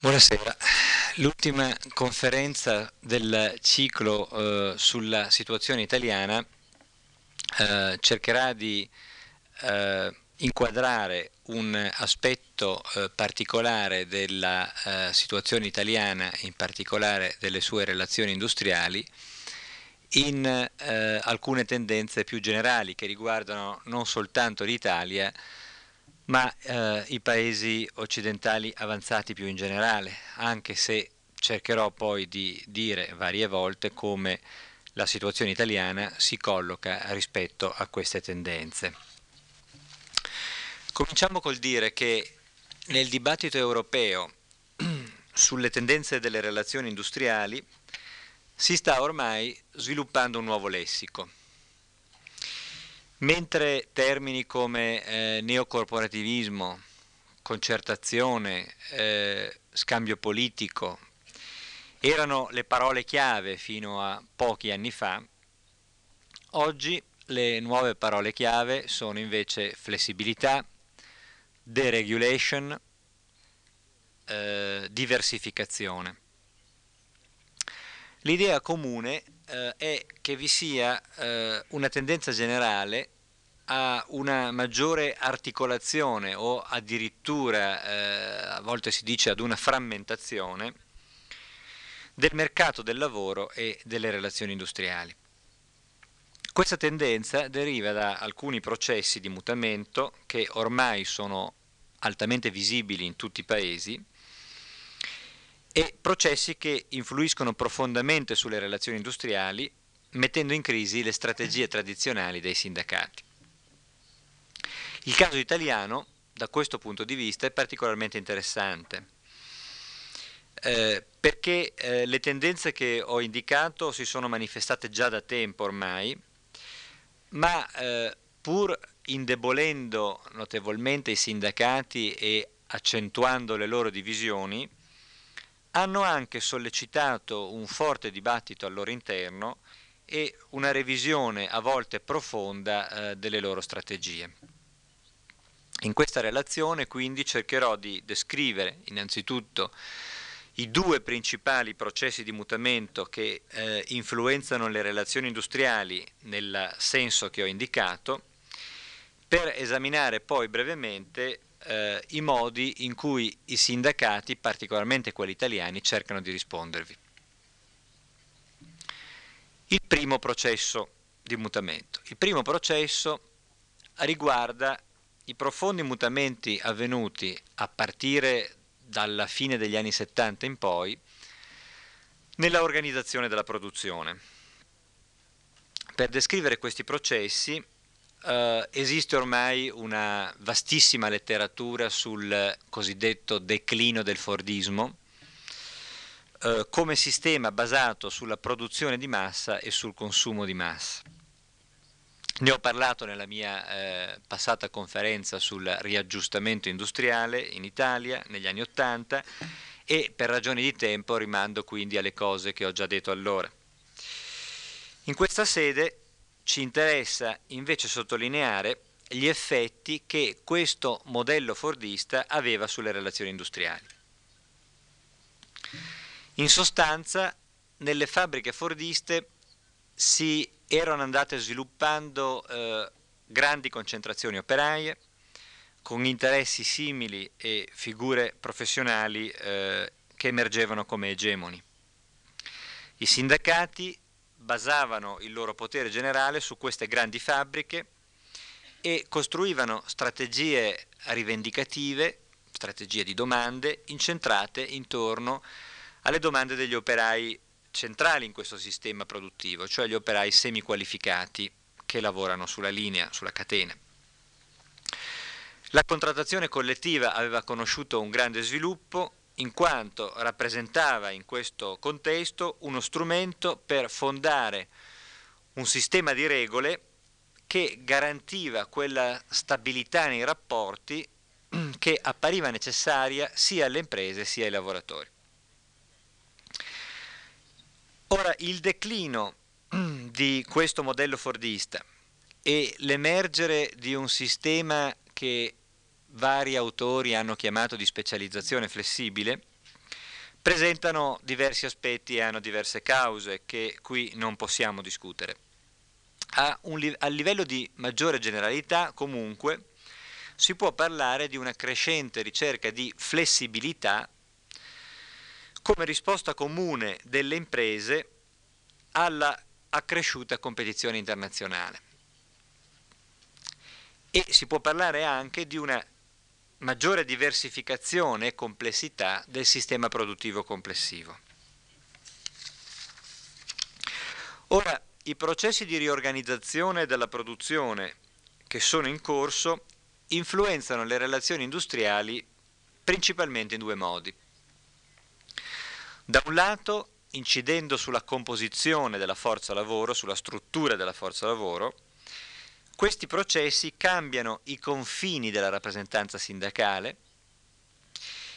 Buonasera, l'ultima conferenza del ciclo sulla situazione italiana cercherà di inquadrare un aspetto particolare della situazione italiana, in particolare delle sue relazioni industriali, in alcune tendenze più generali che riguardano non soltanto l'Italia, ma i paesi occidentali avanzati più in generale, anche se cercherò poi di dire varie volte come la situazione italiana si colloca rispetto a queste tendenze. Cominciamo col dire che nel dibattito europeo sulle tendenze delle relazioni industriali si sta ormai sviluppando un nuovo lessico. Mentre termini come neocorporativismo, concertazione, scambio politico erano le parole chiave fino a pochi anni fa, oggi le nuove parole chiave sono invece flessibilità, deregulation, diversificazione. L'idea comune è che vi sia una tendenza generale a una maggiore articolazione o addirittura, a volte si dice, ad una frammentazione del mercato del lavoro e delle relazioni industriali. Questa tendenza deriva da alcuni processi di mutamento che ormai sono altamente visibili in tutti i paesi, e processi che influiscono profondamente sulle relazioni industriali, mettendo in crisi le strategie tradizionali dei sindacati. Il caso italiano, da questo punto di vista, è particolarmente interessante, perché le tendenze che ho indicato si sono manifestate già da tempo ormai, ma pur indebolendo notevolmente i sindacati e accentuando le loro divisioni, hanno anche sollecitato un forte dibattito al loro interno e una revisione a volte profonda delle loro strategie. In questa relazione quindi cercherò di descrivere innanzitutto i due principali processi di mutamento che influenzano le relazioni industriali nel senso che ho indicato, per esaminare poi brevemente i modi in cui i sindacati, particolarmente quelli italiani, cercano di rispondervi. Il primo processo di mutamento. Il primo processo riguarda i profondi mutamenti avvenuti a partire dalla fine degli anni 70 in poi nella organizzazione della produzione. Per descrivere questi processi esiste ormai una vastissima letteratura sul cosiddetto declino del fordismo come sistema basato sulla produzione di massa e sul consumo di massa. Ne ho parlato nella mia passata conferenza sul riaggiustamento industriale in Italia negli anni '80 e per ragioni di tempo rimando quindi alle cose che ho già detto allora. In questa sede ci interessa invece sottolineare gli effetti che questo modello fordista aveva sulle relazioni industriali. In sostanza, nelle fabbriche fordiste si erano andate sviluppando grandi concentrazioni operaie con interessi simili e figure professionali che emergevano come egemoni. I sindacati basavano il loro potere generale su queste grandi fabbriche e costruivano strategie rivendicative, strategie di domande, incentrate intorno alle domande degli operai centrali in questo sistema produttivo, cioè gli operai semiqualificati che lavorano sulla linea, sulla catena. La contrattazione collettiva aveva conosciuto un grande sviluppo, in quanto rappresentava in questo contesto uno strumento per fondare un sistema di regole che garantiva quella stabilità nei rapporti che appariva necessaria sia alle imprese sia ai lavoratori. Ora, il declino di questo modello fordista e l'emergere di un sistema che vari autori hanno chiamato di specializzazione flessibile, presentano diversi aspetti e hanno diverse cause che qui non possiamo discutere. A livello di maggiore generalità, comunque, si può parlare di una crescente ricerca di flessibilità come risposta comune delle imprese alla accresciuta competizione internazionale. E si può parlare anche di una maggiore diversificazione e complessità del sistema produttivo complessivo. Ora, i processi di riorganizzazione della produzione che sono in corso influenzano le relazioni industriali principalmente in due modi. Da un lato, incidendo sulla composizione della forza lavoro, sulla struttura della forza lavoro, questi processi cambiano i confini della rappresentanza sindacale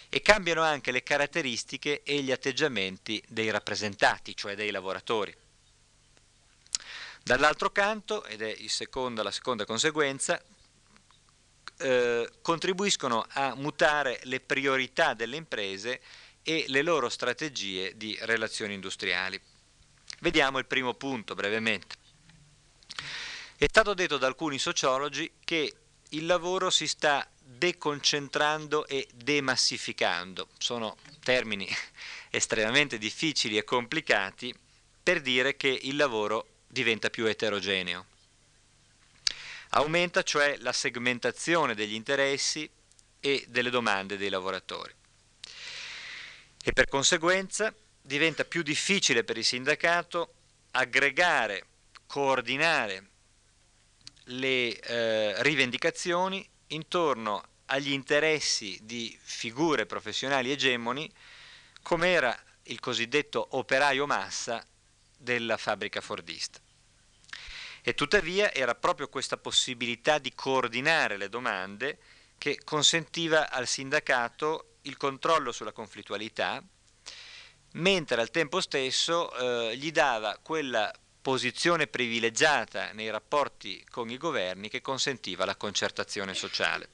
e cambiano anche le caratteristiche e gli atteggiamenti dei rappresentati, cioè dei lavoratori. Dall'altro canto, ed è la seconda conseguenza, contribuiscono a mutare le priorità delle imprese e le loro strategie di relazioni industriali. Vediamo il primo punto brevemente. È stato detto da alcuni sociologi che il lavoro si sta deconcentrando e demassificando. Sono termini estremamente difficili e complicati per dire che il lavoro diventa più eterogeneo. Aumenta cioè la segmentazione degli interessi e delle domande dei lavoratori. E per conseguenza diventa più difficile per il sindacato aggregare, coordinare le rivendicazioni intorno agli interessi di figure professionali egemoni, come era il cosiddetto operaio massa della fabbrica fordista. E tuttavia era proprio questa possibilità di coordinare le domande che consentiva al sindacato il controllo sulla conflittualità, mentre al tempo stesso gli dava quella posizione privilegiata nei rapporti con i governi che consentiva la concertazione sociale.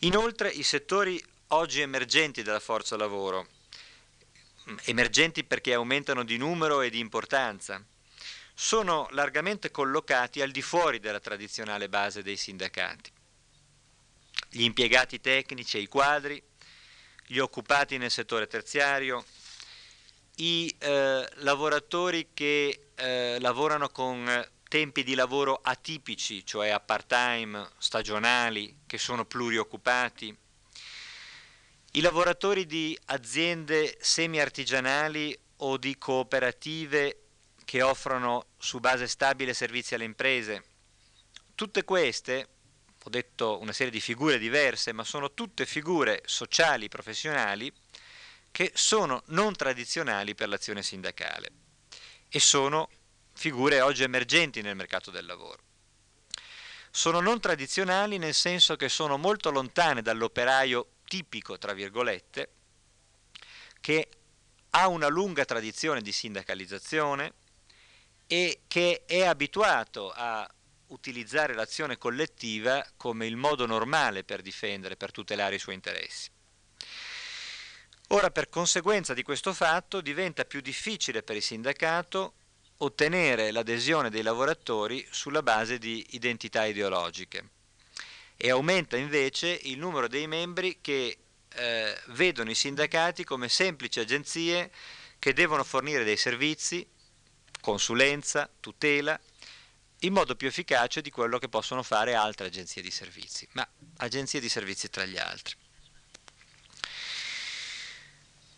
Inoltre, i settori oggi emergenti della forza lavoro, emergenti perché aumentano di numero e di importanza, sono largamente collocati al di fuori della tradizionale base dei sindacati. Gli impiegati tecnici e i quadri, gli occupati nel settore terziario, i lavoratori che lavorano con tempi di lavoro atipici, cioè a part-time, stagionali, che sono plurioccupati, i lavoratori di aziende semi-artigianali o di cooperative che offrono su base stabile servizi alle imprese. Tutte queste, ho detto una serie di figure diverse, ma sono tutte figure sociali, professionali, che sono non tradizionali per l'azione sindacale e sono figure oggi emergenti nel mercato del lavoro. Sono non tradizionali nel senso che sono molto lontane dall'operaio tipico, tra virgolette, che ha una lunga tradizione di sindacalizzazione e che è abituato a utilizzare l'azione collettiva come il modo normale per difendere, per tutelare i suoi interessi. Ora, per conseguenza di questo fatto, diventa più difficile per il sindacato ottenere l'adesione dei lavoratori sulla base di identità ideologiche e aumenta invece il numero dei membri che vedono i sindacati come semplici agenzie che devono fornire dei servizi, consulenza, tutela, in modo più efficace di quello che possono fare altre agenzie di servizi, ma agenzie di servizi tra gli altri.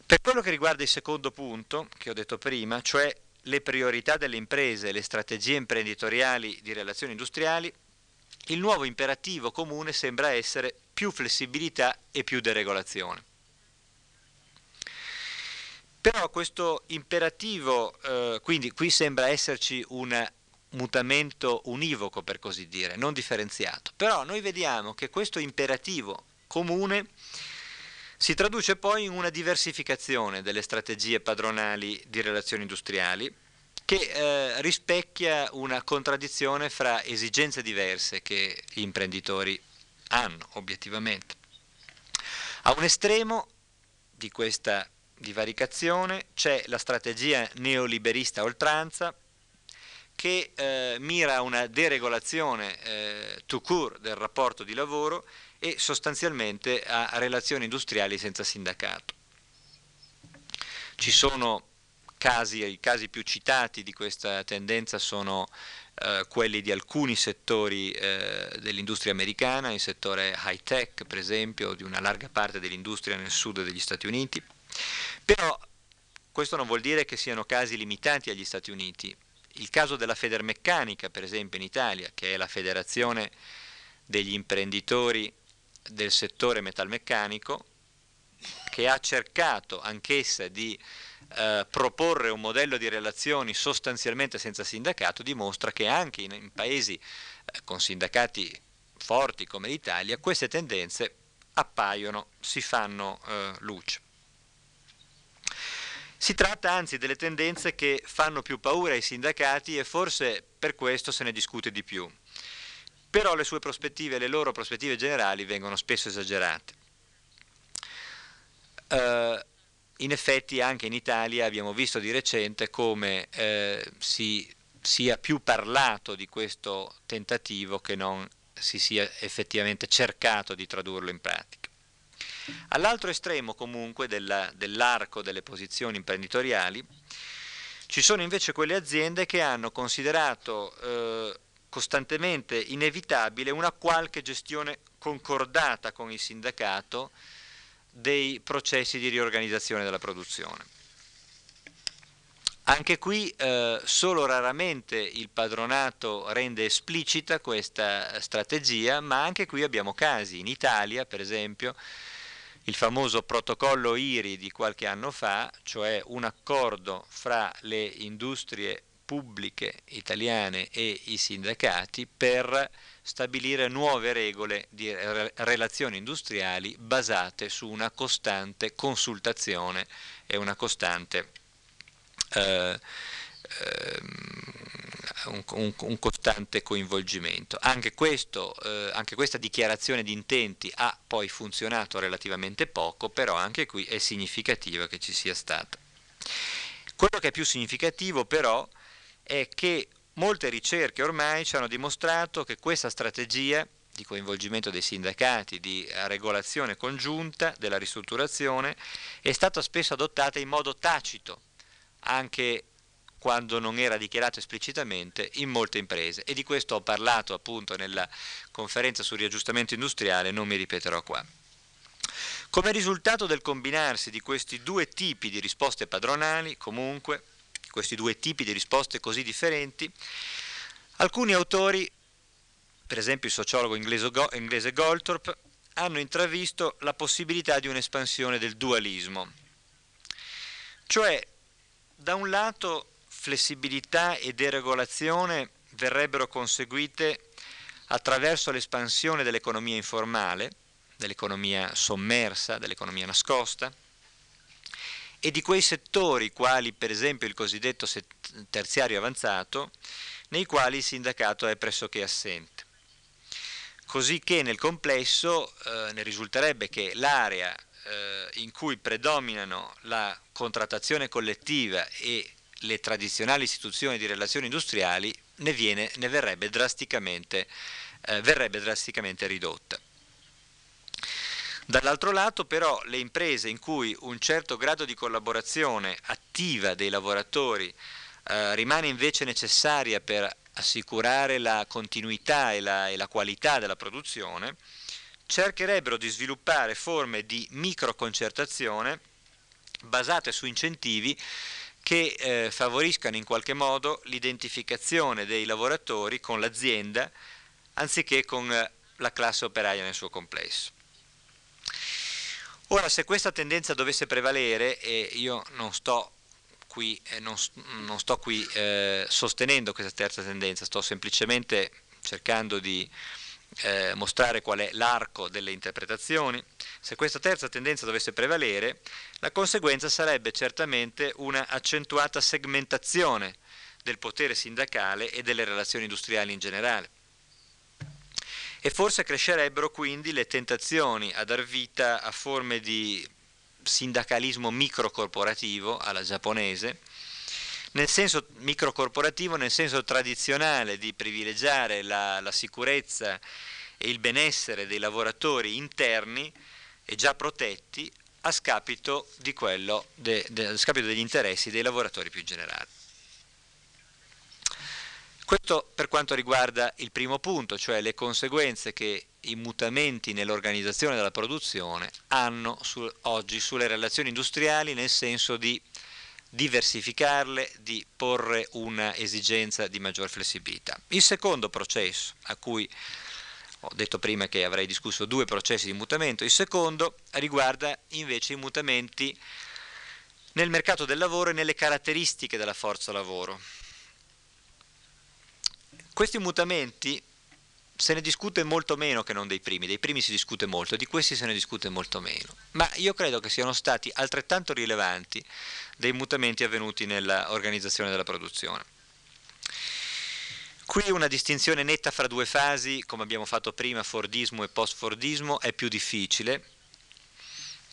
Per quello che riguarda il secondo punto, che ho detto prima, cioè le priorità delle imprese e le strategie imprenditoriali di relazioni industriali, il nuovo imperativo comune sembra essere più flessibilità e più deregolazione. Però questo imperativo, quindi qui sembra esserci un mutamento univoco, per così dire, non differenziato. Però noi vediamo che questo imperativo comune si traduce poi in una diversificazione delle strategie padronali di relazioni industriali che rispecchia una contraddizione fra esigenze diverse che gli imprenditori hanno obiettivamente. A un estremo di questa divaricazione c'è la strategia neoliberista oltranza che mira a una deregolazione tout court del rapporto di lavoro e sostanzialmente a relazioni industriali senza sindacato. Ci sono casi, i casi più citati di questa tendenza sono quelli di alcuni settori dell'industria americana, il settore high tech per esempio, di una larga parte dell'industria nel sud degli Stati Uniti, però questo non vuol dire che siano casi limitati agli Stati Uniti. Il caso della Federmeccanica, per esempio in Italia, che è la federazione degli imprenditori del settore metalmeccanico, che ha cercato anch'essa di proporre un modello di relazioni sostanzialmente senza sindacato, dimostra che anche in paesi con sindacati forti come l'Italia queste tendenze appaiono, si fanno luce. Si tratta anzi delle tendenze che fanno più paura ai sindacati e forse per questo se ne discute di più. Però le sue prospettive, le loro prospettive generali vengono spesso esagerate. In effetti anche in Italia abbiamo visto di recente come si sia più parlato di questo tentativo che non si sia effettivamente cercato di tradurlo in pratica. All'altro estremo comunque dell'arco delle posizioni imprenditoriali ci sono invece quelle aziende che hanno considerato costantemente inevitabile una qualche gestione concordata con il sindacato dei processi di riorganizzazione della produzione. Anche qui solo raramente il padronato rende esplicita questa strategia, ma anche qui abbiamo casi. In Italia, per esempio, il famoso protocollo IRI di qualche anno fa, cioè un accordo fra le industrie pubbliche italiane e i sindacati per stabilire nuove regole di relazioni industriali basate su una costante consultazione e una costante un costante coinvolgimento. Anche questa dichiarazione di intenti ha poi funzionato relativamente poco, però anche qui è significativa che ci sia stata. Quello che è più significativo però è che molte ricerche ormai ci hanno dimostrato che questa strategia di coinvolgimento dei sindacati, di regolazione congiunta della ristrutturazione, è stata spesso adottata in modo tacito, anche quando non era dichiarato esplicitamente, in molte imprese, e di questo ho parlato appunto nella conferenza sul riaggiustamento industriale, non mi ripeterò qua. Come risultato del combinarsi di questi due tipi di risposte padronali, comunque, questi due tipi di risposte così differenti, alcuni autori, per esempio il sociologo inglese Goldthorpe, hanno intravisto la possibilità di un'espansione del dualismo, cioè da un lato flessibilità e deregolazione verrebbero conseguite attraverso l'espansione dell'economia informale, dell'economia sommersa, dell'economia nascosta, e di quei settori, quali per esempio il cosiddetto terziario avanzato, nei quali il sindacato è pressoché assente. Così che nel complesso ne risulterebbe che l'area in cui predominano la contrattazione collettiva e le tradizionali istituzioni di relazioni industriali verrebbe drasticamente ridotta. Dall'altro lato però le imprese in cui un certo grado di collaborazione attiva dei lavoratori rimane invece necessaria per assicurare la continuità e la qualità della produzione, cercherebbero di sviluppare forme di microconcertazione basate su incentivi che favoriscano in qualche modo l'identificazione dei lavoratori con l'azienda anziché con la classe operaia nel suo complesso. Ora, se questa tendenza dovesse prevalere, e io non sto qui sostenendo questa terza tendenza, sto semplicemente cercando di mostrare qual è l'arco delle interpretazioni, se questa terza tendenza dovesse prevalere, la conseguenza sarebbe certamente una accentuata segmentazione del potere sindacale e delle relazioni industriali in generale. E forse crescerebbero quindi le tentazioni a dar vita a forme di sindacalismo microcorporativo alla giapponese, nel senso microcorporativo, nel senso tradizionale di privilegiare la sicurezza e il benessere dei lavoratori interni e già protetti a scapito di quello a scapito degli interessi dei lavoratori più generali. Questo per quanto riguarda il primo punto, cioè le conseguenze che i mutamenti nell'organizzazione della produzione hanno oggi sulle relazioni industriali, nel senso di diversificarle, di porre una esigenza di maggior flessibilità. Il secondo processo, a cui ho detto prima che avrei discusso due processi di mutamento, il secondo riguarda invece i mutamenti nel mercato del lavoro e nelle caratteristiche della forza lavoro. Questi mutamenti se ne discute molto meno che non dei primi si discute molto, di questi se ne discute molto meno, ma io credo che siano stati altrettanto rilevanti dei mutamenti avvenuti nell'organizzazione della produzione. Qui una distinzione netta fra due fasi, come abbiamo fatto prima, fordismo e post-fordismo, è più difficile,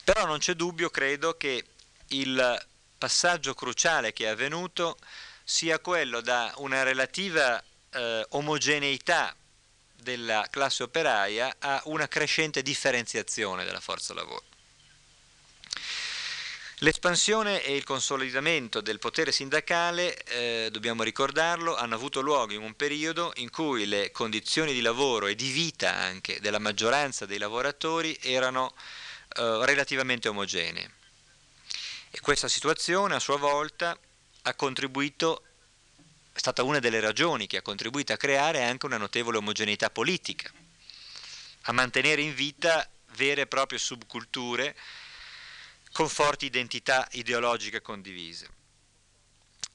però non c'è dubbio, credo, che il passaggio cruciale che è avvenuto sia quello da una relativa omogeneità della classe operaia a una crescente differenziazione della forza lavoro. L'espansione e il consolidamento del potere sindacale, dobbiamo ricordarlo, hanno avuto luogo in un periodo in cui le condizioni di lavoro e di vita anche della maggioranza dei lavoratori erano relativamente omogenee, e questa situazione a sua volta ha contribuito, è stata una delle ragioni che ha contribuito a creare anche una notevole omogeneità politica, a mantenere in vita vere e proprie subculture con forti identità ideologiche condivise.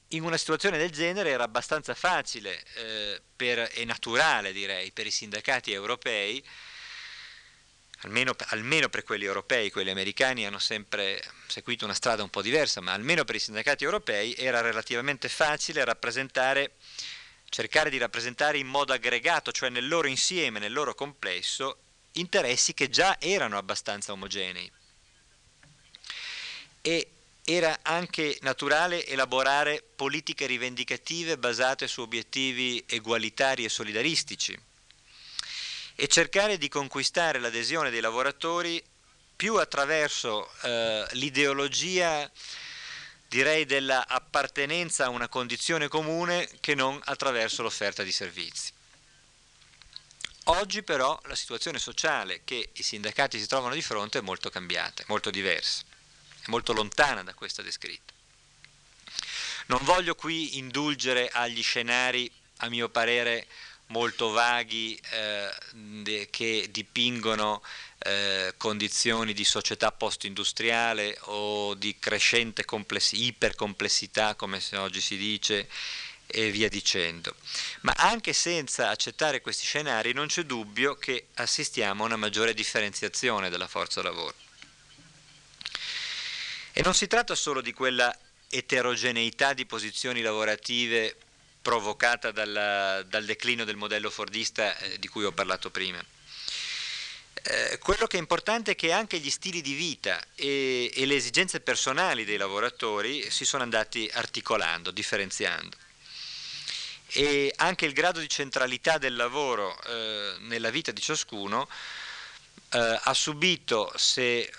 In una situazione del genere era abbastanza facile e naturale, direi, per i sindacati europei, almeno per quelli europei. Quelli americani hanno sempre seguito una strada un po' diversa, ma almeno per i sindacati europei era relativamente facile cercare di rappresentare in modo aggregato, cioè nel loro insieme, nel loro complesso, interessi che già erano abbastanza omogenei. E era anche naturale elaborare politiche rivendicative basate su obiettivi egualitari e solidaristici, e cercare di conquistare l'adesione dei lavoratori più attraverso l'ideologia, direi, dell'appartenenza a una condizione comune che non attraverso l'offerta di servizi. Oggi però la situazione sociale che i sindacati si trovano di fronte è molto cambiata, è molto diversa, è molto lontana da questa descritta. Non voglio qui indulgere agli scenari, a mio parere, molto vaghi che dipingono condizioni di società post-industriale o di crescente ipercomplessità, come oggi si dice, e via dicendo. Ma anche senza accettare questi scenari non c'è dubbio che assistiamo a una maggiore differenziazione della forza lavoro. E non si tratta solo di quella eterogeneità di posizioni lavorative provocata dal declino del modello fordista di cui ho parlato prima. Quello che è importante è che anche gli stili di vita e le esigenze personali dei lavoratori si sono andati articolando, differenziando, e anche il grado di centralità del lavoro nella vita di ciascuno ha subito, se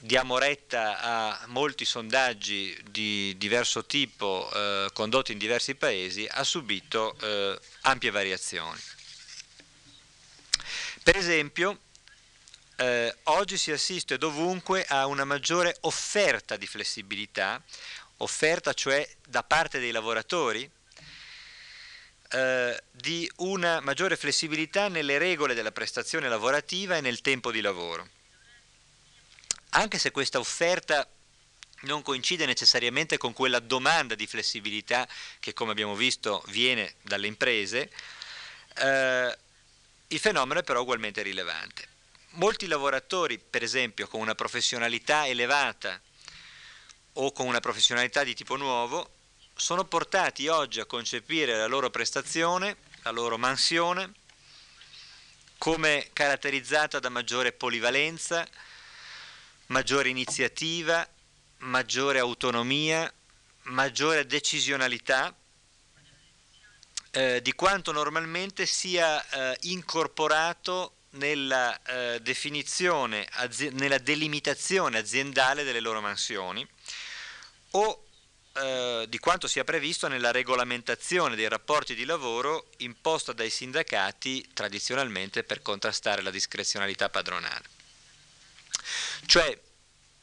diamo retta a molti sondaggi di diverso tipo condotti in diversi paesi, ha subito ampie variazioni. Per esempio, oggi si assiste dovunque a una maggiore offerta di flessibilità, offerta cioè da parte dei lavoratori, di una maggiore flessibilità nelle regole della prestazione lavorativa e nel tempo di lavoro. Anche se questa offerta non coincide necessariamente con quella domanda di flessibilità che, come abbiamo visto, viene dalle imprese, il fenomeno è però ugualmente rilevante. Molti lavoratori, per esempio, con una professionalità elevata o con una professionalità di tipo nuovo, sono portati oggi a concepire la loro prestazione, la loro mansione, come caratterizzata da maggiore polivalenza, maggiore iniziativa, maggiore autonomia, maggiore decisionalità di quanto normalmente sia incorporato nella definizione, nella delimitazione aziendale delle loro mansioni o di quanto sia previsto nella regolamentazione dei rapporti di lavoro imposta dai sindacati tradizionalmente per contrastare la discrezionalità padronale. Cioè,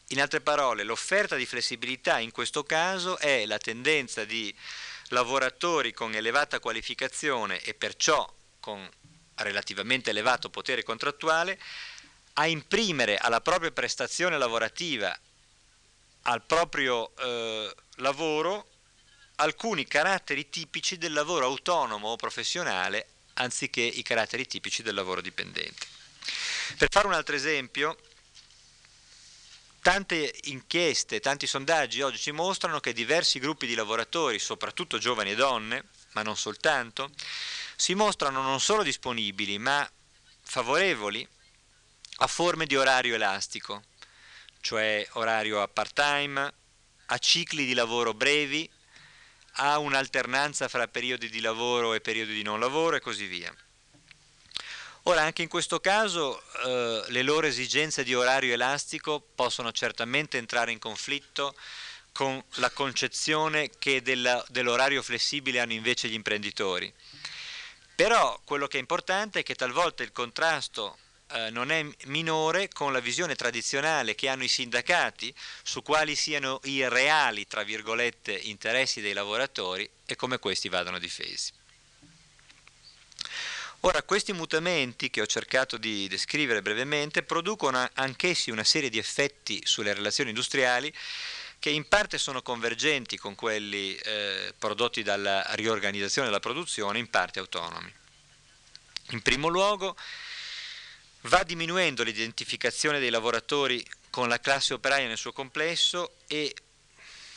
in altre parole, l'offerta di flessibilità in questo caso è la tendenza di lavoratori con elevata qualificazione e perciò con relativamente elevato potere contrattuale a imprimere alla propria prestazione lavorativa, al proprio lavoro, alcuni caratteri tipici del lavoro autonomo o professionale anziché i caratteri tipici del lavoro dipendente. Per fare un altro esempio, tante inchieste, tanti sondaggi oggi ci mostrano che diversi gruppi di lavoratori, soprattutto giovani e donne, ma non soltanto, si mostrano non solo disponibili ma favorevoli a forme di orario elastico, cioè orario a part-time, a cicli di lavoro brevi, a un'alternanza fra periodi di lavoro e periodi di non lavoro e così via. Ora, anche in questo caso le loro esigenze di orario elastico possono certamente entrare in conflitto con la concezione che dell'orario flessibile hanno invece gli imprenditori. Però quello che è importante è che talvolta il contrasto non è minore con la visione tradizionale che hanno i sindacati su quali siano i reali, tra virgolette, interessi dei lavoratori e come questi vadano difesi. Ora, questi mutamenti che ho cercato di descrivere brevemente producono anch'essi una serie di effetti sulle relazioni industriali che in parte sono convergenti con quelli prodotti dalla riorganizzazione della produzione, in parte autonomi. In primo luogo, va diminuendo l'identificazione dei lavoratori con la classe operaia nel suo complesso e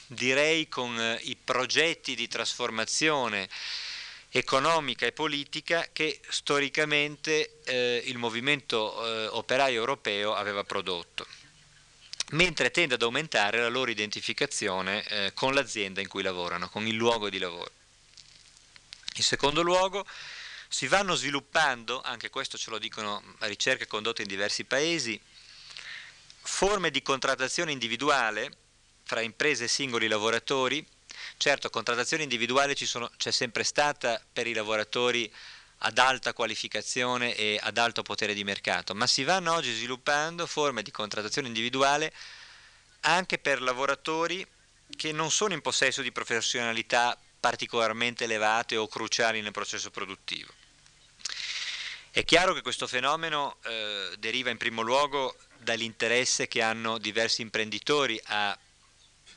direi con i progetti di trasformazione economica e politica che storicamente il movimento operaio europeo aveva prodotto, mentre tende ad aumentare la loro identificazione con l'azienda in cui lavorano, con il luogo di lavoro. In secondo luogo, si vanno sviluppando, anche questo ce lo dicono ricerche condotte in diversi paesi, forme di contrattazione individuale fra imprese e singoli lavoratori. Certo, contrattazione individuale c'è sempre stata per i lavoratori ad alta qualificazione e ad alto potere di mercato, ma si vanno oggi sviluppando forme di contrattazione individuale anche per lavoratori che non sono in possesso di professionalità particolarmente elevate o cruciali nel processo produttivo. È chiaro che questo fenomeno deriva in primo luogo dall'interesse che hanno diversi imprenditori a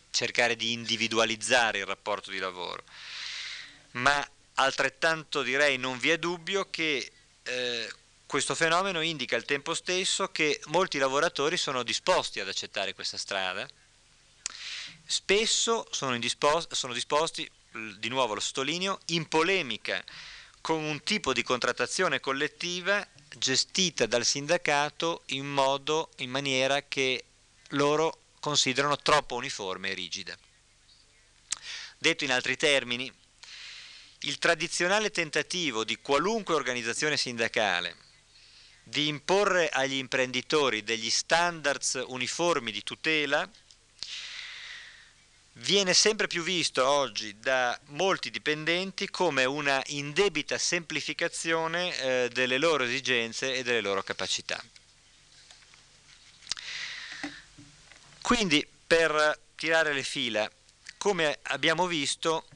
cercare di individualizzare il rapporto di lavoro, ma altrettanto direi non vi è dubbio che questo fenomeno indica al tempo stesso che molti lavoratori sono disposti ad accettare questa strada, spesso sono disposti, di nuovo lo sottolineo, in polemica con un tipo di contrattazione collettiva gestita dal sindacato in maniera che loro considerano troppo uniforme e rigida. Detto in altri termini, il tradizionale tentativo di qualunque organizzazione sindacale di imporre agli imprenditori degli standards uniformi di tutela viene sempre più visto oggi da molti dipendenti come una indebita semplificazione delle loro esigenze e delle loro capacità. Quindi, per tirare le fila, come abbiamo visto,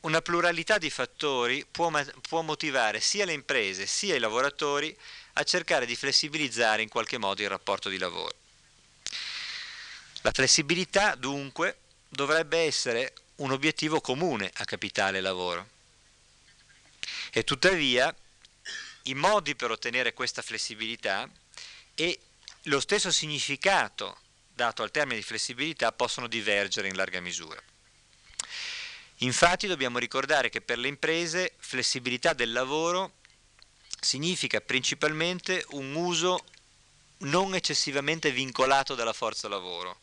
una pluralità di fattori può motivare sia le imprese sia i lavoratori a cercare di flessibilizzare in qualche modo il rapporto di lavoro. La flessibilità, dunque, dovrebbe essere un obiettivo comune a capitale e lavoro. E tuttavia, i modi per ottenere questa flessibilità e lo stesso significato dato al termine di flessibilità possono divergere in larga misura. Infatti dobbiamo ricordare che per le imprese flessibilità del lavoro significa principalmente un uso non eccessivamente vincolato dalla forza lavoro.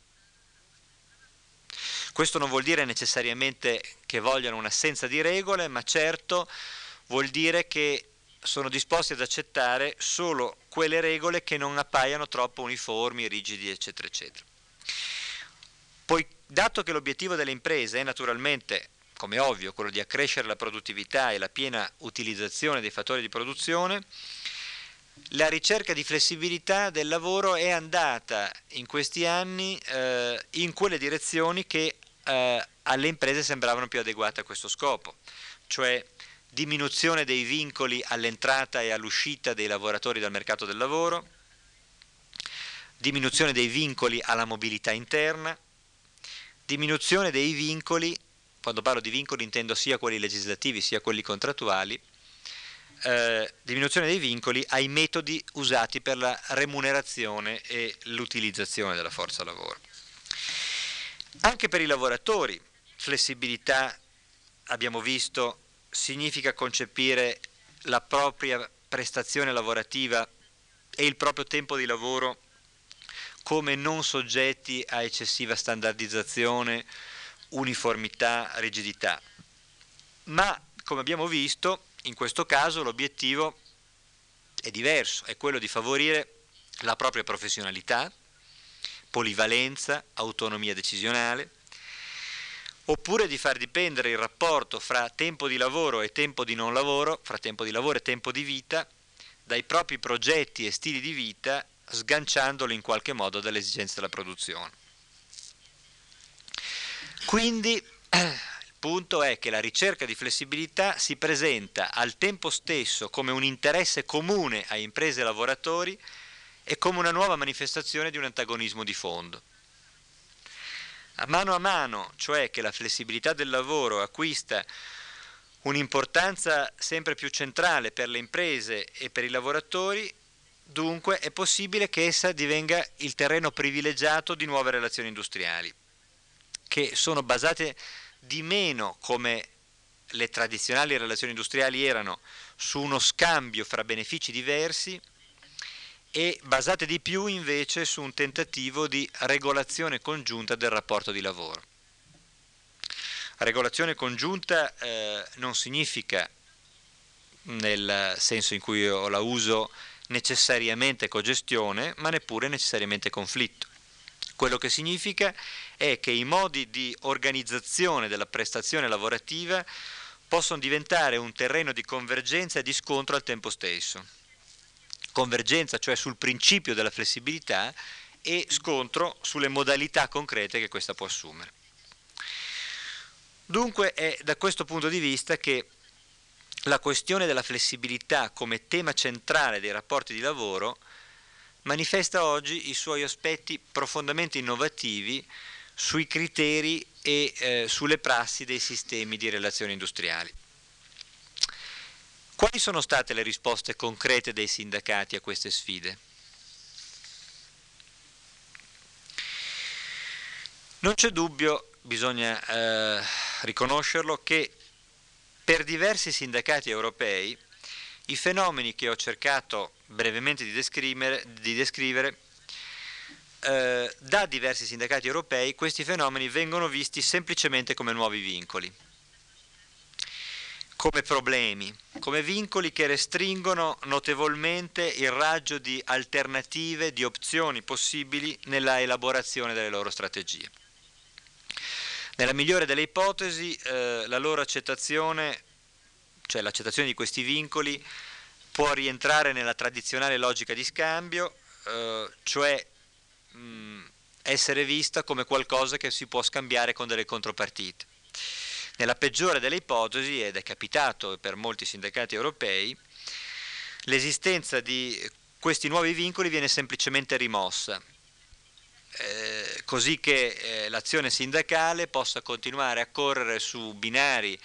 Questo non vuol dire necessariamente che vogliano un'assenza di regole, ma certo vuol dire che sono disposti ad accettare solo quelle regole che non appaiano troppo uniformi, rigidi, eccetera, eccetera. Poi, dato che l'obiettivo delle imprese è naturalmente, come ovvio, quello di accrescere la produttività e la piena utilizzazione dei fattori di produzione, la ricerca di flessibilità del lavoro è andata in questi anni in quelle direzioni che alle imprese sembravano più adeguate a questo scopo, cioè diminuzione dei vincoli all'entrata e all'uscita dei lavoratori dal mercato del lavoro, diminuzione dei vincoli alla mobilità interna, diminuzione dei vincoli, quando parlo di vincoli intendo sia quelli legislativi sia quelli contrattuali, diminuzione dei vincoli ai metodi usati per la remunerazione e l'utilizzazione della forza lavoro. Anche per i lavoratori, flessibilità, abbiamo visto, significa concepire la propria prestazione lavorativa e il proprio tempo di lavoro come non soggetti a eccessiva standardizzazione, uniformità, rigidità. Ma, come abbiamo visto, in questo caso l'obiettivo è diverso, è quello di favorire la propria professionalità, polivalenza, autonomia decisionale, oppure di far dipendere il rapporto fra tempo di lavoro e tempo di non lavoro, fra tempo di lavoro e tempo di vita, dai propri progetti e stili di vita, sganciandoli in qualche modo dalle esigenze della produzione. Quindi, il punto è che la ricerca di flessibilità si presenta al tempo stesso come un interesse comune a imprese e lavoratori e come una nuova manifestazione di un antagonismo di fondo. A mano, cioè che la flessibilità del lavoro acquista un'importanza sempre più centrale per le imprese e per i lavoratori, dunque è possibile che essa divenga il terreno privilegiato di nuove relazioni industriali, che sono basate di meno, come le tradizionali relazioni industriali erano, su uno scambio fra benefici diversi e basate di più invece su un tentativo di regolazione congiunta del rapporto di lavoro. Regolazione congiunta non significa, nel senso in cui io la uso, necessariamente cogestione, ma neppure necessariamente conflitto. Quello che significa è che i modi di organizzazione della prestazione lavorativa possono diventare un terreno di convergenza e di scontro al tempo stesso. Convergenza, cioè sul principio della flessibilità, e scontro sulle modalità concrete che questa può assumere. Dunque è da questo punto di vista che la questione della flessibilità come tema centrale dei rapporti di lavoro manifesta oggi i suoi aspetti profondamente innovativi sui criteri e sulle prassi dei sistemi di relazioni industriali. Quali sono state le risposte concrete dei sindacati a queste sfide? Non c'è dubbio, bisogna riconoscerlo, che per diversi sindacati europei i fenomeni che ho cercato brevemente di descrivere da diversi sindacati europei, questi fenomeni vengono visti semplicemente come nuovi vincoli, come problemi, come vincoli che restringono notevolmente il raggio di alternative, di opzioni possibili nella elaborazione delle loro strategie. Nella migliore delle ipotesi, la loro accettazione, cioè l'accettazione di questi vincoli, può rientrare nella tradizionale logica di scambio, cioè essere vista come qualcosa che si può scambiare con delle contropartite. Nella peggiore delle ipotesi, ed è capitato per molti sindacati europei, l'esistenza di questi nuovi vincoli viene semplicemente rimossa, così che l'azione sindacale possa continuare a correre su binari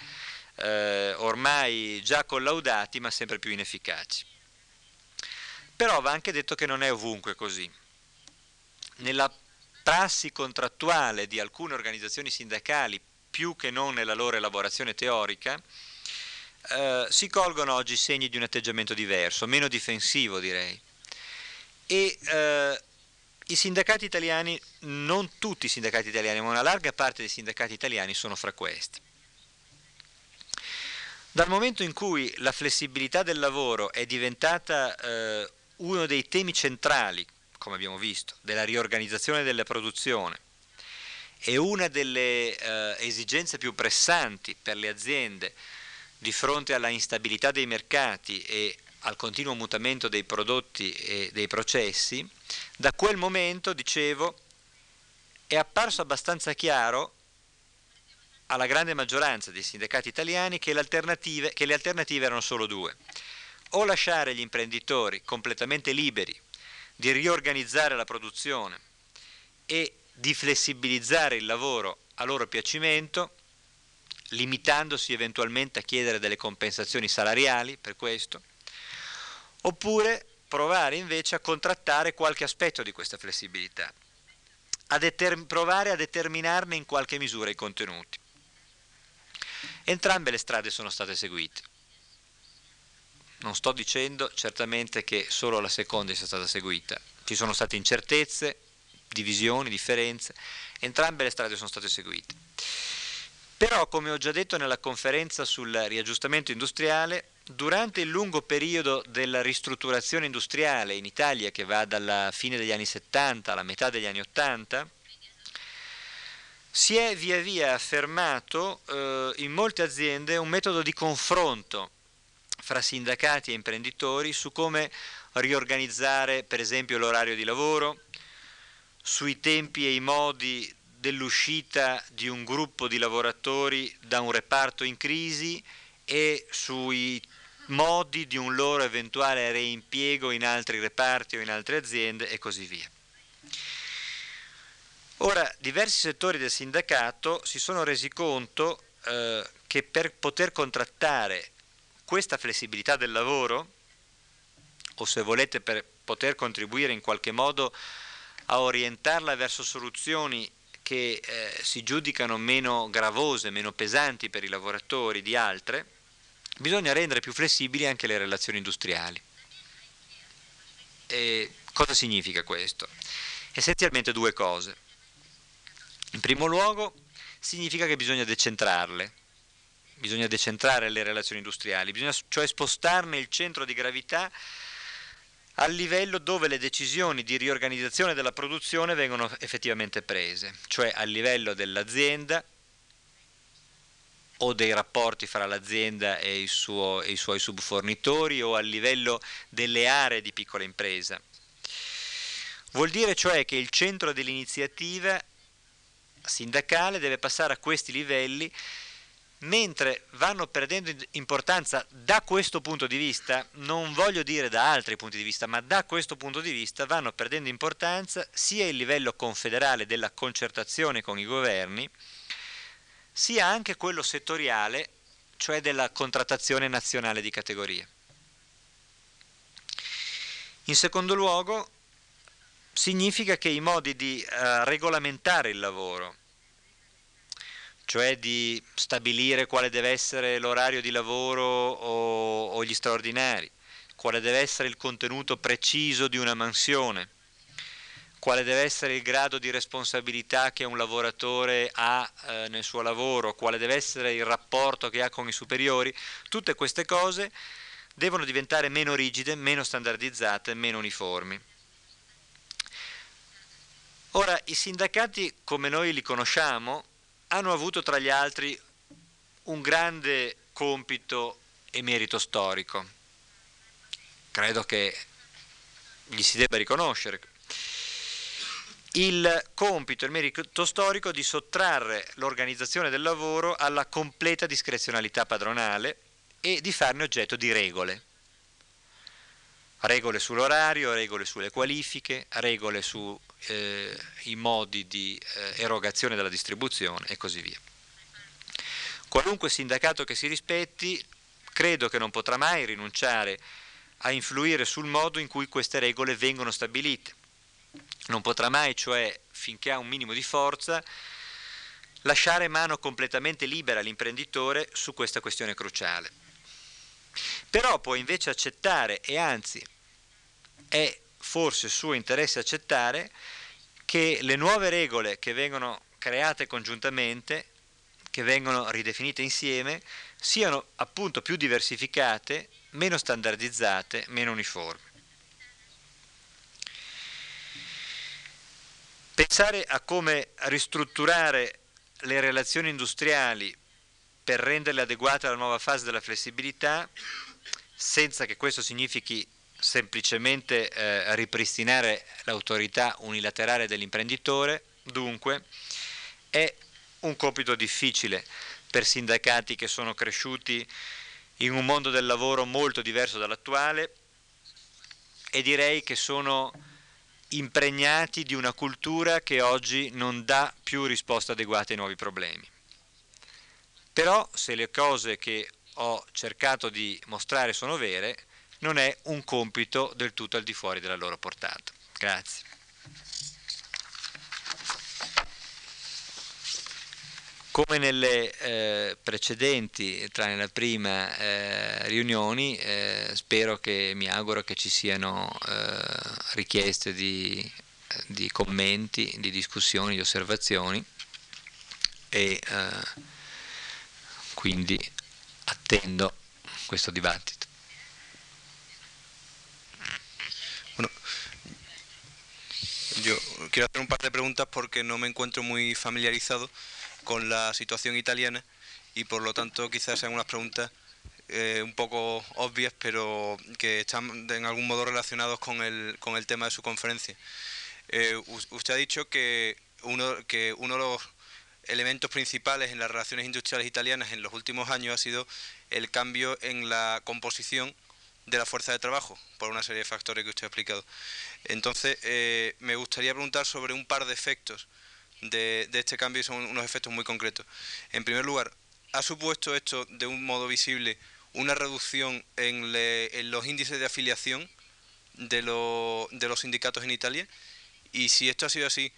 ormai già collaudati ma sempre più inefficaci. Però va anche detto che non è ovunque così. Nella prassi contrattuale di alcune organizzazioni sindacali, più che non nella loro elaborazione teorica, si colgono oggi segni di un atteggiamento diverso, meno difensivo direi, e i sindacati italiani, non tutti i sindacati italiani, ma una larga parte dei sindacati italiani sono fra questi. Dal momento in cui la flessibilità del lavoro è diventata uno dei temi centrali, come abbiamo visto, della riorganizzazione della produzione, e una delle esigenze più pressanti per le aziende di fronte alla instabilità dei mercati e al continuo mutamento dei prodotti e dei processi, da quel momento, dicevo, è apparso abbastanza chiaro alla grande maggioranza dei sindacati italiani che le alternative erano solo due: o lasciare gli imprenditori completamente liberi di riorganizzare la produzione e di flessibilizzare il lavoro a loro piacimento, limitandosi eventualmente a chiedere delle compensazioni salariali per questo, oppure provare invece a contrattare qualche aspetto di questa flessibilità, provare a determinarne in qualche misura i contenuti. Entrambe le strade sono state seguite. Non sto dicendo certamente che solo la seconda sia stata seguita, ci sono state incertezze, divisioni, differenze, entrambe le strade sono state seguite. Però, come ho già detto nella conferenza sul riaggiustamento industriale, durante il lungo periodo della ristrutturazione industriale in Italia, che va dalla fine degli anni 70 alla metà degli anni 80, si è via via affermato in molte aziende un metodo di confronto fra sindacati e imprenditori su come riorganizzare per esempio l'orario di lavoro, sui tempi e i modi dell'uscita di un gruppo di lavoratori da un reparto in crisi e sui modi di un loro eventuale reimpiego in altri reparti o in altre aziende e così via. Ora, diversi settori del sindacato si sono resi conto che per poter contrattare questa flessibilità del lavoro, o se volete per poter contribuire in qualche modo a orientarla verso soluzioni che si giudicano meno gravose, meno pesanti per i lavoratori di altre, bisogna rendere più flessibili anche le relazioni industriali. E cosa significa questo? Essenzialmente due cose. In primo luogo significa che bisogna decentrare le relazioni industriali, bisogna cioè spostarne il centro di gravità al livello dove le decisioni di riorganizzazione della produzione vengono effettivamente prese, cioè al livello dell'azienda o dei rapporti fra l'azienda e i suoi subfornitori, o al livello delle aree di piccola impresa. Vuol dire cioè che il centro dell'iniziativa sindacale deve passare a questi livelli, mentre vanno perdendo importanza da questo punto di vista, non voglio dire da altri punti di vista, ma da questo punto di vista vanno perdendo importanza sia il livello confederale della concertazione con i governi, sia anche quello settoriale, cioè della contrattazione nazionale di categoria. In secondo luogo, significa che i modi di regolamentare il lavoro, cioè di stabilire quale deve essere l'orario di lavoro o gli straordinari, quale deve essere il contenuto preciso di una mansione, quale deve essere il grado di responsabilità che un lavoratore ha nel suo lavoro, quale deve essere il rapporto che ha con i superiori, tutte queste cose devono diventare meno rigide, meno standardizzate, meno uniformi. Ora, i sindacati come noi li conosciamo hanno avuto tra gli altri un grande compito e merito storico, credo che gli si debba riconoscere il compito e il merito storico di sottrarre l'organizzazione del lavoro alla completa discrezionalità padronale e di farne oggetto di regole. Regole sull'orario, regole sulle qualifiche, regole sui modi di erogazione della distribuzione e così via. Qualunque sindacato che si rispetti, credo che non potrà mai rinunciare a influire sul modo in cui queste regole vengono stabilite. Non potrà mai, cioè, finché ha un minimo di forza, lasciare mano completamente libera all'imprenditore su questa questione cruciale. Però può invece accettare, e anzi è forse suo interesse accettare che le nuove regole che vengono create congiuntamente, che vengono ridefinite insieme, siano appunto più diversificate, meno standardizzate, meno uniformi. Pensare a come ristrutturare le relazioni industriali per renderle adeguate alla nuova fase della flessibilità, senza che questo significhi semplicemente ripristinare l'autorità unilaterale dell'imprenditore, dunque, è un compito difficile per sindacati che sono cresciuti in un mondo del lavoro molto diverso dall'attuale e direi che sono impregnati di una cultura che oggi non dà più risposte adeguate ai nuovi problemi. Però, se le cose che ho cercato di mostrare sono vere, non è un compito del tutto al di fuori della loro portata. Grazie. Come nelle precedenti, tranne la prima, riunioni, spero che, mi auguro che ci siano richieste di commenti, di discussioni, di osservazioni e quindi attendo questo dibattito. Bueno, yo quiero hacer un par de preguntas porque no me encuentro muy familiarizado con la situación italiana y por lo tanto quizás sean unas preguntas un poco obvias pero que están en algún modo relacionados con el tema de su conferencia. Usted ha dicho que uno de los elementos principales en las relaciones industriales italianas en los últimos años ha sido el cambio en la composición de la fuerza de trabajo por una serie de factores que usted ha explicado. Entonces me gustaría preguntar sobre un par de efectos de este cambio, y son unos efectos muy concretos. En primer lugar, ¿ha supuesto esto de un modo visible una reducción en los índices de afiliación de los sindicatos en Italia? Y si esto ha sido así,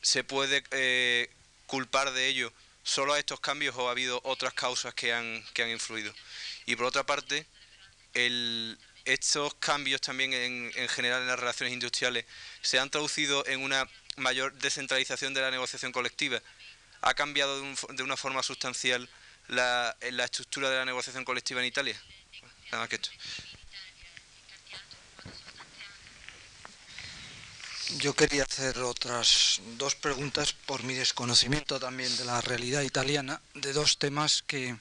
¿se puede culpar de ello solo a estos cambios o ha habido otras causas que han influido? Y por otra parte, estos cambios también en general en las relaciones industriales se han traducido en una mayor descentralización de la negociación colectiva. ¿Ha cambiado de una forma sustancial la estructura de la negociación colectiva en Italia? Nada más que esto. Yo quería hacer otras dos preguntas por mi desconocimiento también de la realidad italiana, de dos temas que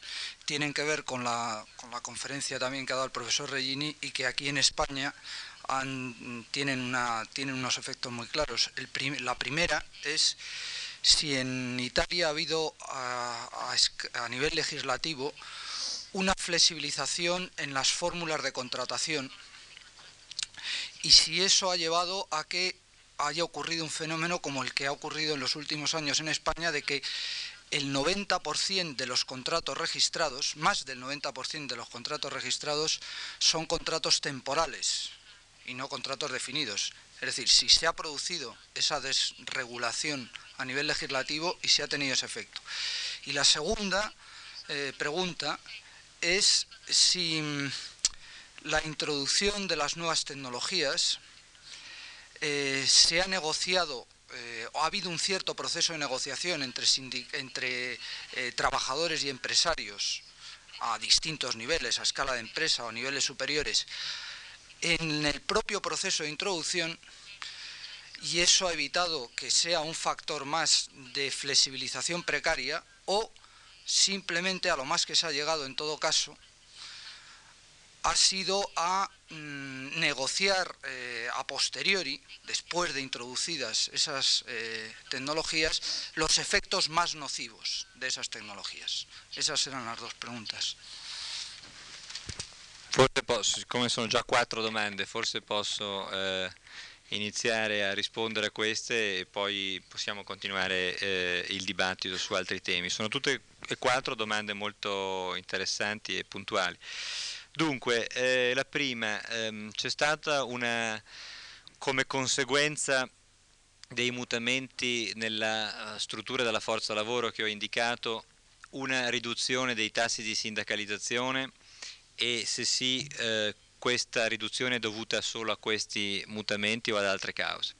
tienen que ver con la conferencia también que ha dado el profesor Regini y que aquí en España tienen unos efectos muy claros. La primera es si en Italia ha habido a nivel legislativo una flexibilización en las fórmulas de contratación y si eso ha llevado a que haya ocurrido un fenómeno como el que ha ocurrido en los últimos años en España, de que el 90% de los contratos registrados, más del 90% de los contratos registrados, son contratos temporales y no contratos definidos. Es decir, si se ha producido esa desregulación a nivel legislativo y se ha tenido ese efecto. Y la segunda pregunta es si la introducción de las nuevas tecnologías se ha negociado, ha habido un cierto proceso de negociación entre trabajadores y empresarios a distintos niveles, a escala de empresa o a niveles superiores, en el propio proceso de introducción, y eso ha evitado que sea un factor más de flexibilización precaria, o simplemente a lo más que se ha llegado en todo caso ha sido a negociar a posteriori, después de introducidas esas tecnologías, los efectos más nocivos de esas tecnologías. Esas eran las dos preguntas. Forse posso, siccome sono già 4 domande, forse posso iniziare a rispondere a queste e poi possiamo continuare il dibattito su altri temi. Sono tutte e 4 domande molto interessanti e puntuali. Dunque, la prima, c'è stata una, come conseguenza dei mutamenti nella struttura della forza lavoro che ho indicato, una riduzione dei tassi di sindacalizzazione? E se sì, questa riduzione è dovuta solo a questi mutamenti o ad altre cause?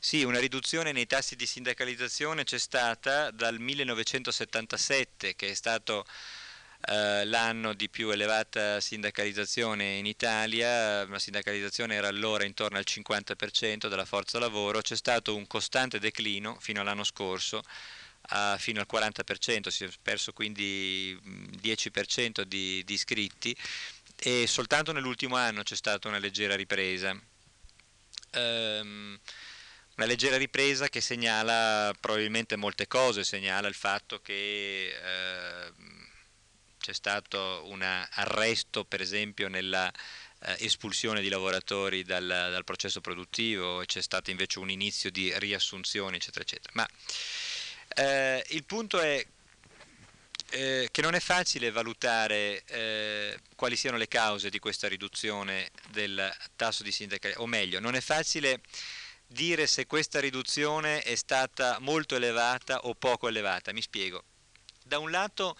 Sì, una riduzione nei tassi di sindacalizzazione c'è stata dal 1977, che è stato l'anno di più elevata sindacalizzazione in Italia. La sindacalizzazione era allora intorno al 50% della forza lavoro, c'è stato un costante declino fino all'anno scorso, fino al 40%, si è perso quindi 10% di iscritti, e soltanto nell'ultimo anno c'è stata una leggera ripresa. Una leggera ripresa che segnala probabilmente molte cose, segnala il fatto che c'è stato un arresto, per esempio, nella espulsione di lavoratori dal processo produttivo, c'è stato invece un inizio di riassunzioni, eccetera, eccetera. Ma il punto è che non è facile valutare quali siano le cause di questa riduzione del tasso di sindacalizzazione, o meglio, non è facile dire se questa riduzione è stata molto elevata o poco elevata. Mi spiego. Da un lato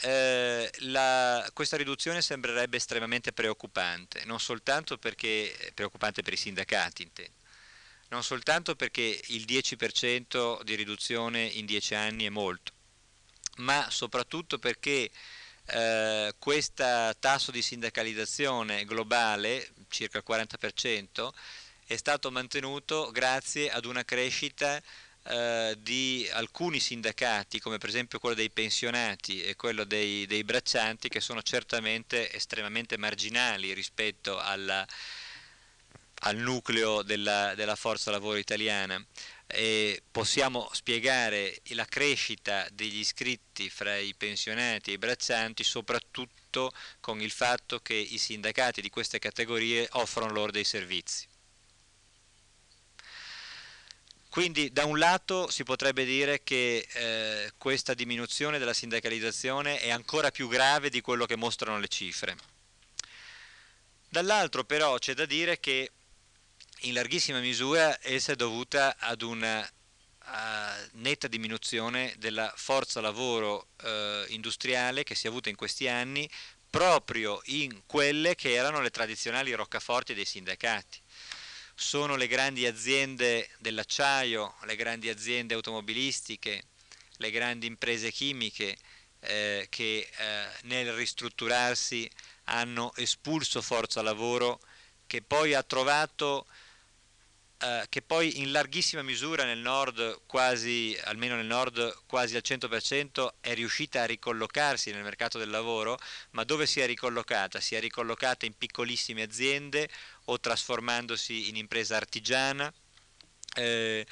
questa riduzione sembrerebbe estremamente preoccupante, non soltanto perché preoccupante per i sindacati, intendo, non soltanto perché il 10% di riduzione in 10 anni è molto, ma soprattutto perché questo tasso di sindacalizzazione globale, circa il 40%, è stato mantenuto grazie ad una crescita di alcuni sindacati, come per esempio quello dei pensionati e quello dei braccianti, che sono certamente estremamente marginali rispetto al nucleo della forza lavoro italiana. E possiamo spiegare la crescita degli iscritti fra i pensionati e i braccianti soprattutto con il fatto che i sindacati di queste categorie offrono loro dei servizi. Quindi da un lato si potrebbe dire che questa diminuzione della sindacalizzazione è ancora più grave di quello che mostrano le cifre. Dall'altro però c'è da dire che in larghissima misura essa è dovuta ad una netta diminuzione della forza lavoro industriale che si è avuta in questi anni, proprio in quelle che erano le tradizionali roccaforti dei sindacati. Sono le grandi aziende dell'acciaio, le grandi aziende automobilistiche, le grandi imprese chimiche che nel ristrutturarsi hanno espulso forza lavoro che poi ha trovato, che poi in larghissima misura nel nord, almeno nel nord quasi al 100%, è riuscita a ricollocarsi nel mercato del lavoro, ma dove si è ricollocata? Si è ricollocata in piccolissime aziende o trasformandosi in impresa artigiana, cioè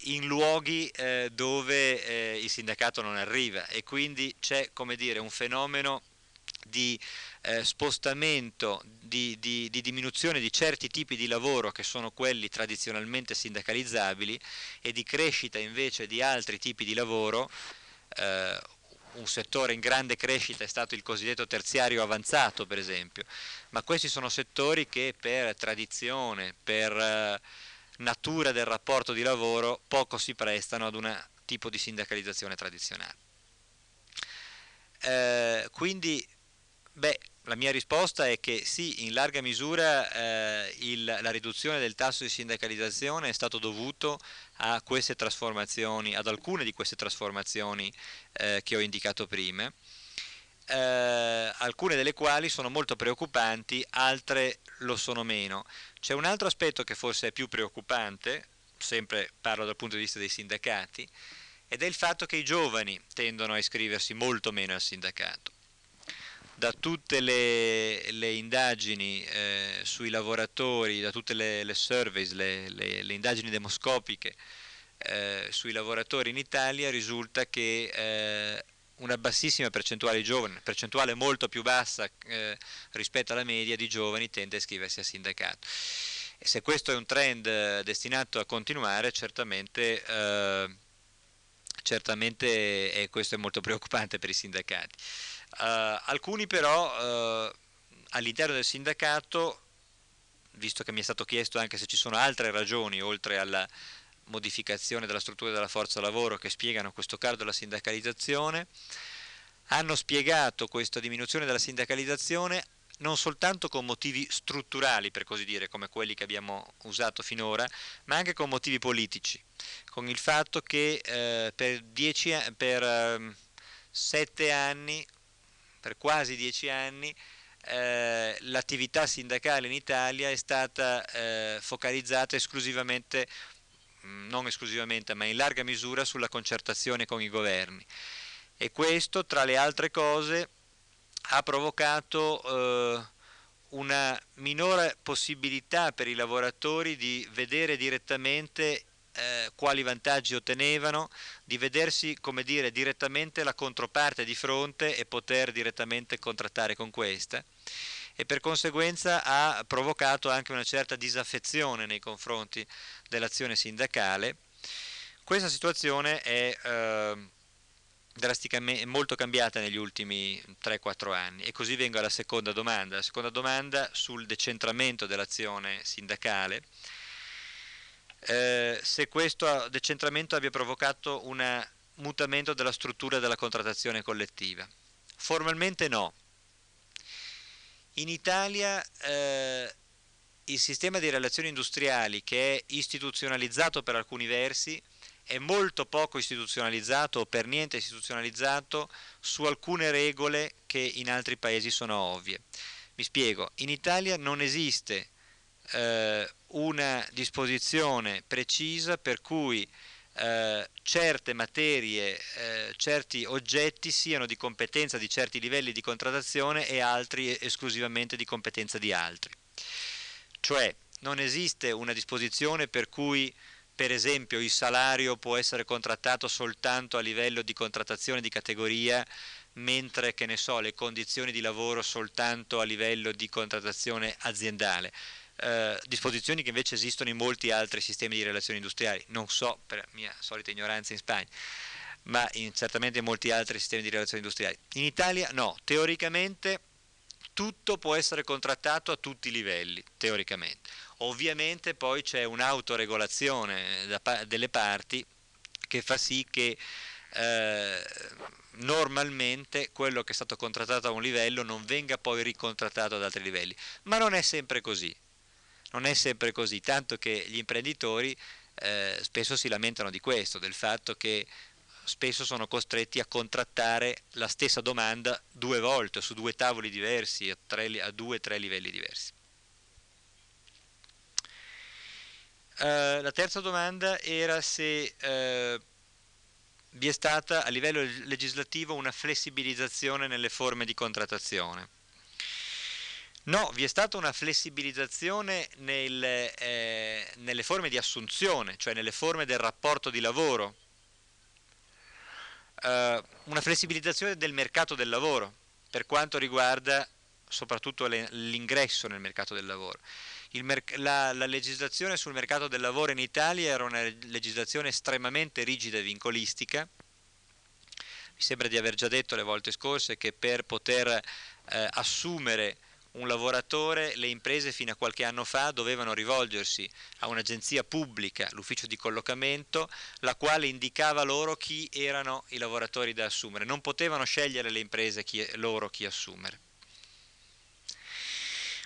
in luoghi dove il sindacato non arriva, e quindi c'è, come dire, un fenomeno di spostamento, di diminuzione di certi tipi di lavoro che sono quelli tradizionalmente sindacalizzabili e di crescita invece di altri tipi di lavoro. Un settore in grande crescita è stato il cosiddetto terziario avanzato, per esempio, ma questi sono settori che per tradizione, per natura del rapporto di lavoro, poco si prestano ad un tipo di sindacalizzazione tradizionale. Quindi la mia risposta è che sì, in larga misura la riduzione del tasso di sindacalizzazione è stato dovuto a queste trasformazioni, ad alcune di queste trasformazioni che ho indicato prima, alcune delle quali sono molto preoccupanti, altre lo sono meno. C'è un altro aspetto che forse è più preoccupante, sempre parlo dal punto di vista dei sindacati, ed è il fatto che i giovani tendono a iscriversi molto meno al sindacato. Da tutte le indagini sui lavoratori, da tutte le surveys, le indagini demoscopiche sui lavoratori in Italia risulta che una bassissima percentuale di giovani, percentuale molto più bassa rispetto alla media di giovani, tende a iscriversi al sindacato. E se questo è un trend destinato a continuare, certamente, questo è molto preoccupante per i sindacati. Alcuni però all'interno del sindacato, visto che mi è stato chiesto anche se ci sono altre ragioni oltre alla modificazione della struttura della forza lavoro che spiegano questo calo della sindacalizzazione, hanno spiegato questa diminuzione della sindacalizzazione non soltanto con motivi strutturali, per così dire, come quelli che abbiamo usato finora, ma anche con motivi politici, con il fatto che per quasi 10 anni l'attività sindacale in Italia è stata focalizzata esclusivamente, non esclusivamente, ma in larga misura sulla concertazione con i governi, e questo, tra le altre cose, ha provocato una minore possibilità per i lavoratori di vedere direttamente quali vantaggi ottenevano, di vedersi, come dire, direttamente la controparte di fronte e poter direttamente contrattare con questa, e per conseguenza ha provocato anche una certa disaffezione nei confronti dell'azione sindacale. Questa situazione è drasticamente molto cambiata negli ultimi 3-4 anni, e così vengo alla seconda domanda. La seconda domanda sul decentramento dell'azione sindacale, se questo decentramento abbia provocato un mutamento della struttura della contrattazione collettiva. Formalmente no. In Italia il sistema di relazioni industriali, che è istituzionalizzato per alcuni versi, è molto poco istituzionalizzato o per niente istituzionalizzato su alcune regole che in altri paesi sono ovvie. Mi spiego, in Italia non esiste una disposizione precisa per cui certe materie, certi oggetti siano di competenza di certi livelli di contrattazione e altri esclusivamente di competenza di altri. Cioè, non esiste una disposizione per cui, per esempio, il salario può essere contrattato soltanto a livello di contrattazione di categoria, mentre, che ne so, le condizioni di lavoro soltanto a livello di contrattazione aziendale. Disposizioni che invece esistono in molti altri sistemi di relazioni industriali, non so, per mia solita ignoranza, in Spagna, ma certamente in molti altri sistemi di relazioni industriali. In Italia no, teoricamente tutto può essere contrattato a tutti i livelli, teoricamente. Ovviamente poi c'è un'autoregolazione delle parti che fa sì che normalmente quello che è stato contrattato a un livello non venga poi ricontrattato ad altri livelli, ma non è sempre così, non è sempre così, tanto che gli imprenditori spesso si lamentano di questo, del fatto che spesso sono costretti a contrattare la stessa domanda 2 volte, su 2 tavoli diversi, a 2-3 livelli diversi. La terza domanda era se vi è stata a livello legislativo una flessibilizzazione nelle forme di contrattazione. No, vi è stata una flessibilizzazione nelle forme di assunzione, cioè nelle forme del rapporto di lavoro, una flessibilizzazione del mercato del lavoro per quanto riguarda soprattutto l'ingresso nel mercato del lavoro. La legislazione sul mercato del lavoro in Italia era una legislazione estremamente rigida e vincolistica. Mi sembra di aver già detto le volte scorse che per poter assumere un lavoratore, le imprese fino a qualche anno fa dovevano rivolgersi a un'agenzia pubblica, l'ufficio di collocamento, la quale indicava loro chi erano i lavoratori da assumere. Non potevano scegliere le imprese chi assumere.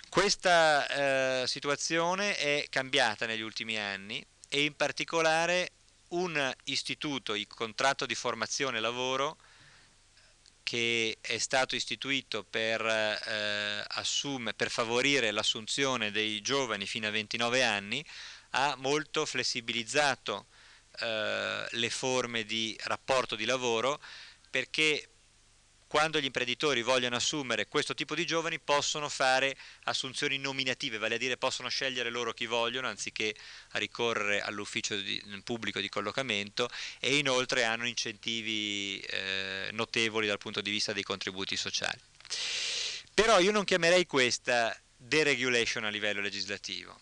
Questa situazione è cambiata negli ultimi anni, e in particolare un istituto, il contratto di formazione lavoro, che è stato istituito per favorire l'assunzione dei giovani fino a 29 anni, ha molto flessibilizzato le forme di rapporto di lavoro, perché quando gli imprenditori vogliono assumere questo tipo di giovani possono fare assunzioni nominative, vale a dire possono scegliere loro chi vogliono anziché ricorrere all'ufficio pubblico di collocamento, e inoltre hanno incentivi notevoli dal punto di vista dei contributi sociali. Però io non chiamerei questa deregulation a livello legislativo.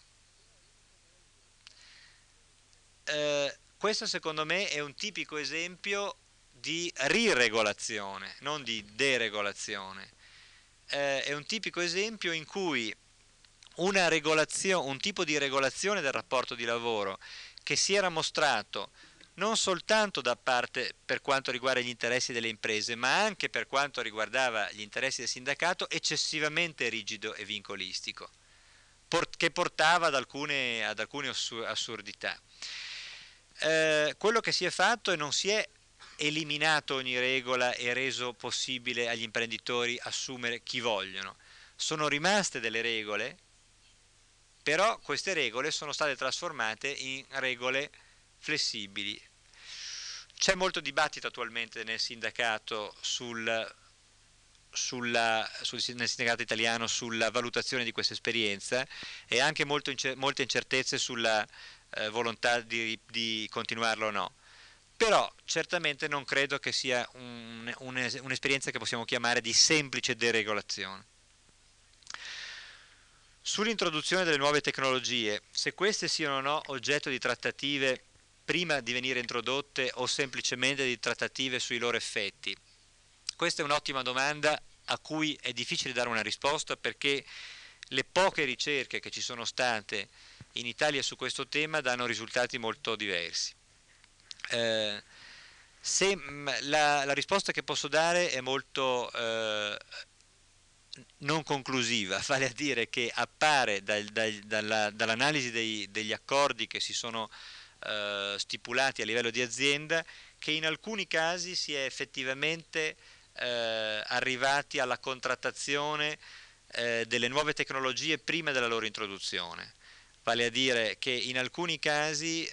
Questo secondo me è un tipico esempio di riregolazione, non di deregolazione. È un tipico esempio in cui un tipo di regolazione del rapporto di lavoro che si era mostrato non soltanto da parte per quanto riguarda gli interessi delle imprese, ma anche per quanto riguardava gli interessi del sindacato, eccessivamente rigido e vincolistico, che portava ad alcune assurdità. Quello che si è fatto, e non si è eliminato ogni regola e reso possibile agli imprenditori assumere chi vogliono, sono rimaste delle regole, però queste regole sono state trasformate in regole flessibili. C'è molto dibattito attualmente nel sindacato, nel sindacato italiano, sulla valutazione di questa esperienza, e anche molte incertezze sulla volontà di continuarlo o no. Però certamente non credo che sia un'esperienza che possiamo chiamare di semplice deregolazione. Sull'introduzione delle nuove tecnologie, se queste siano o no oggetto di trattative prima di venire introdotte o semplicemente di trattative sui loro effetti, questa è un'ottima domanda a cui è difficile dare una risposta, perché le poche ricerche che ci sono state in Italia su questo tema danno risultati molto diversi. La risposta che posso dare è molto non conclusiva, vale a dire che appare dall'analisi degli accordi che si sono stipulati a livello di azienda, che in alcuni casi si è effettivamente arrivati alla contrattazione delle nuove tecnologie prima della loro introduzione, vale a dire che in alcuni casi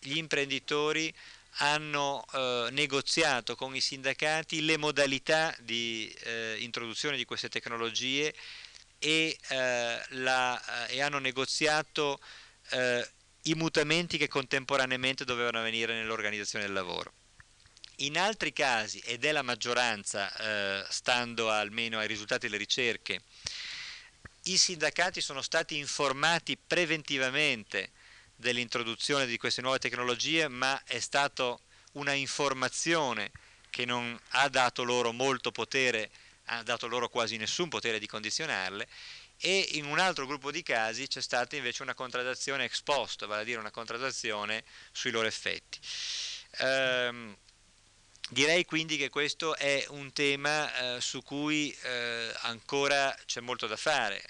gli imprenditori hanno negoziato con i sindacati le modalità di introduzione di queste tecnologie e hanno negoziato i mutamenti che contemporaneamente dovevano avvenire nell'organizzazione del lavoro. In altri casi, ed è la maggioranza, stando almeno ai risultati delle ricerche, i sindacati sono stati informati preventivamente dell'introduzione di queste nuove tecnologie, ma è stata una informazione che non ha dato loro molto potere, ha dato loro quasi nessun potere di condizionarle, e in un altro gruppo di casi c'è stata invece una contrattazione ex post, vale a dire una contrattazione sui loro effetti. Direi quindi che questo è un tema su cui ancora c'è molto da fare,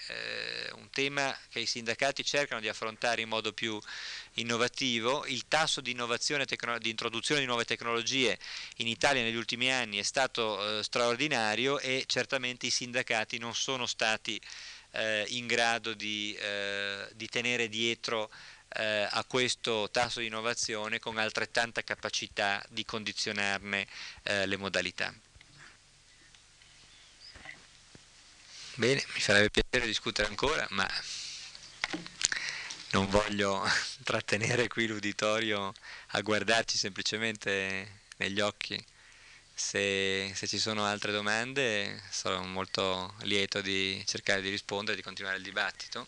un tema che i sindacati cercano di affrontare in modo più innovativo. Il tasso di innovazione, di introduzione di nuove tecnologie in Italia negli ultimi anni è stato straordinario, e certamente i sindacati non sono stati in grado di tenere dietro a questo tasso di innovazione con altrettanta capacità di condizionarne le modalità. Bene, mi farebbe piacere discutere ancora, ma non voglio trattenere qui l'uditorio a guardarci semplicemente negli occhi. Se ci sono altre domande, sarò molto lieto di cercare di rispondere e di continuare il dibattito.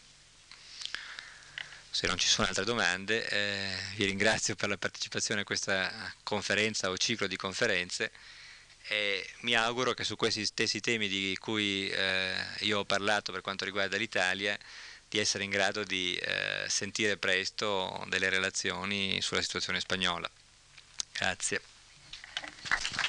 Se non ci sono altre domande, vi ringrazio per la partecipazione a questa conferenza o ciclo di conferenze, e mi auguro che su questi stessi temi di cui io ho parlato per quanto riguarda l'Italia, di essere in grado di sentire presto delle relazioni sulla situazione spagnola. Grazie.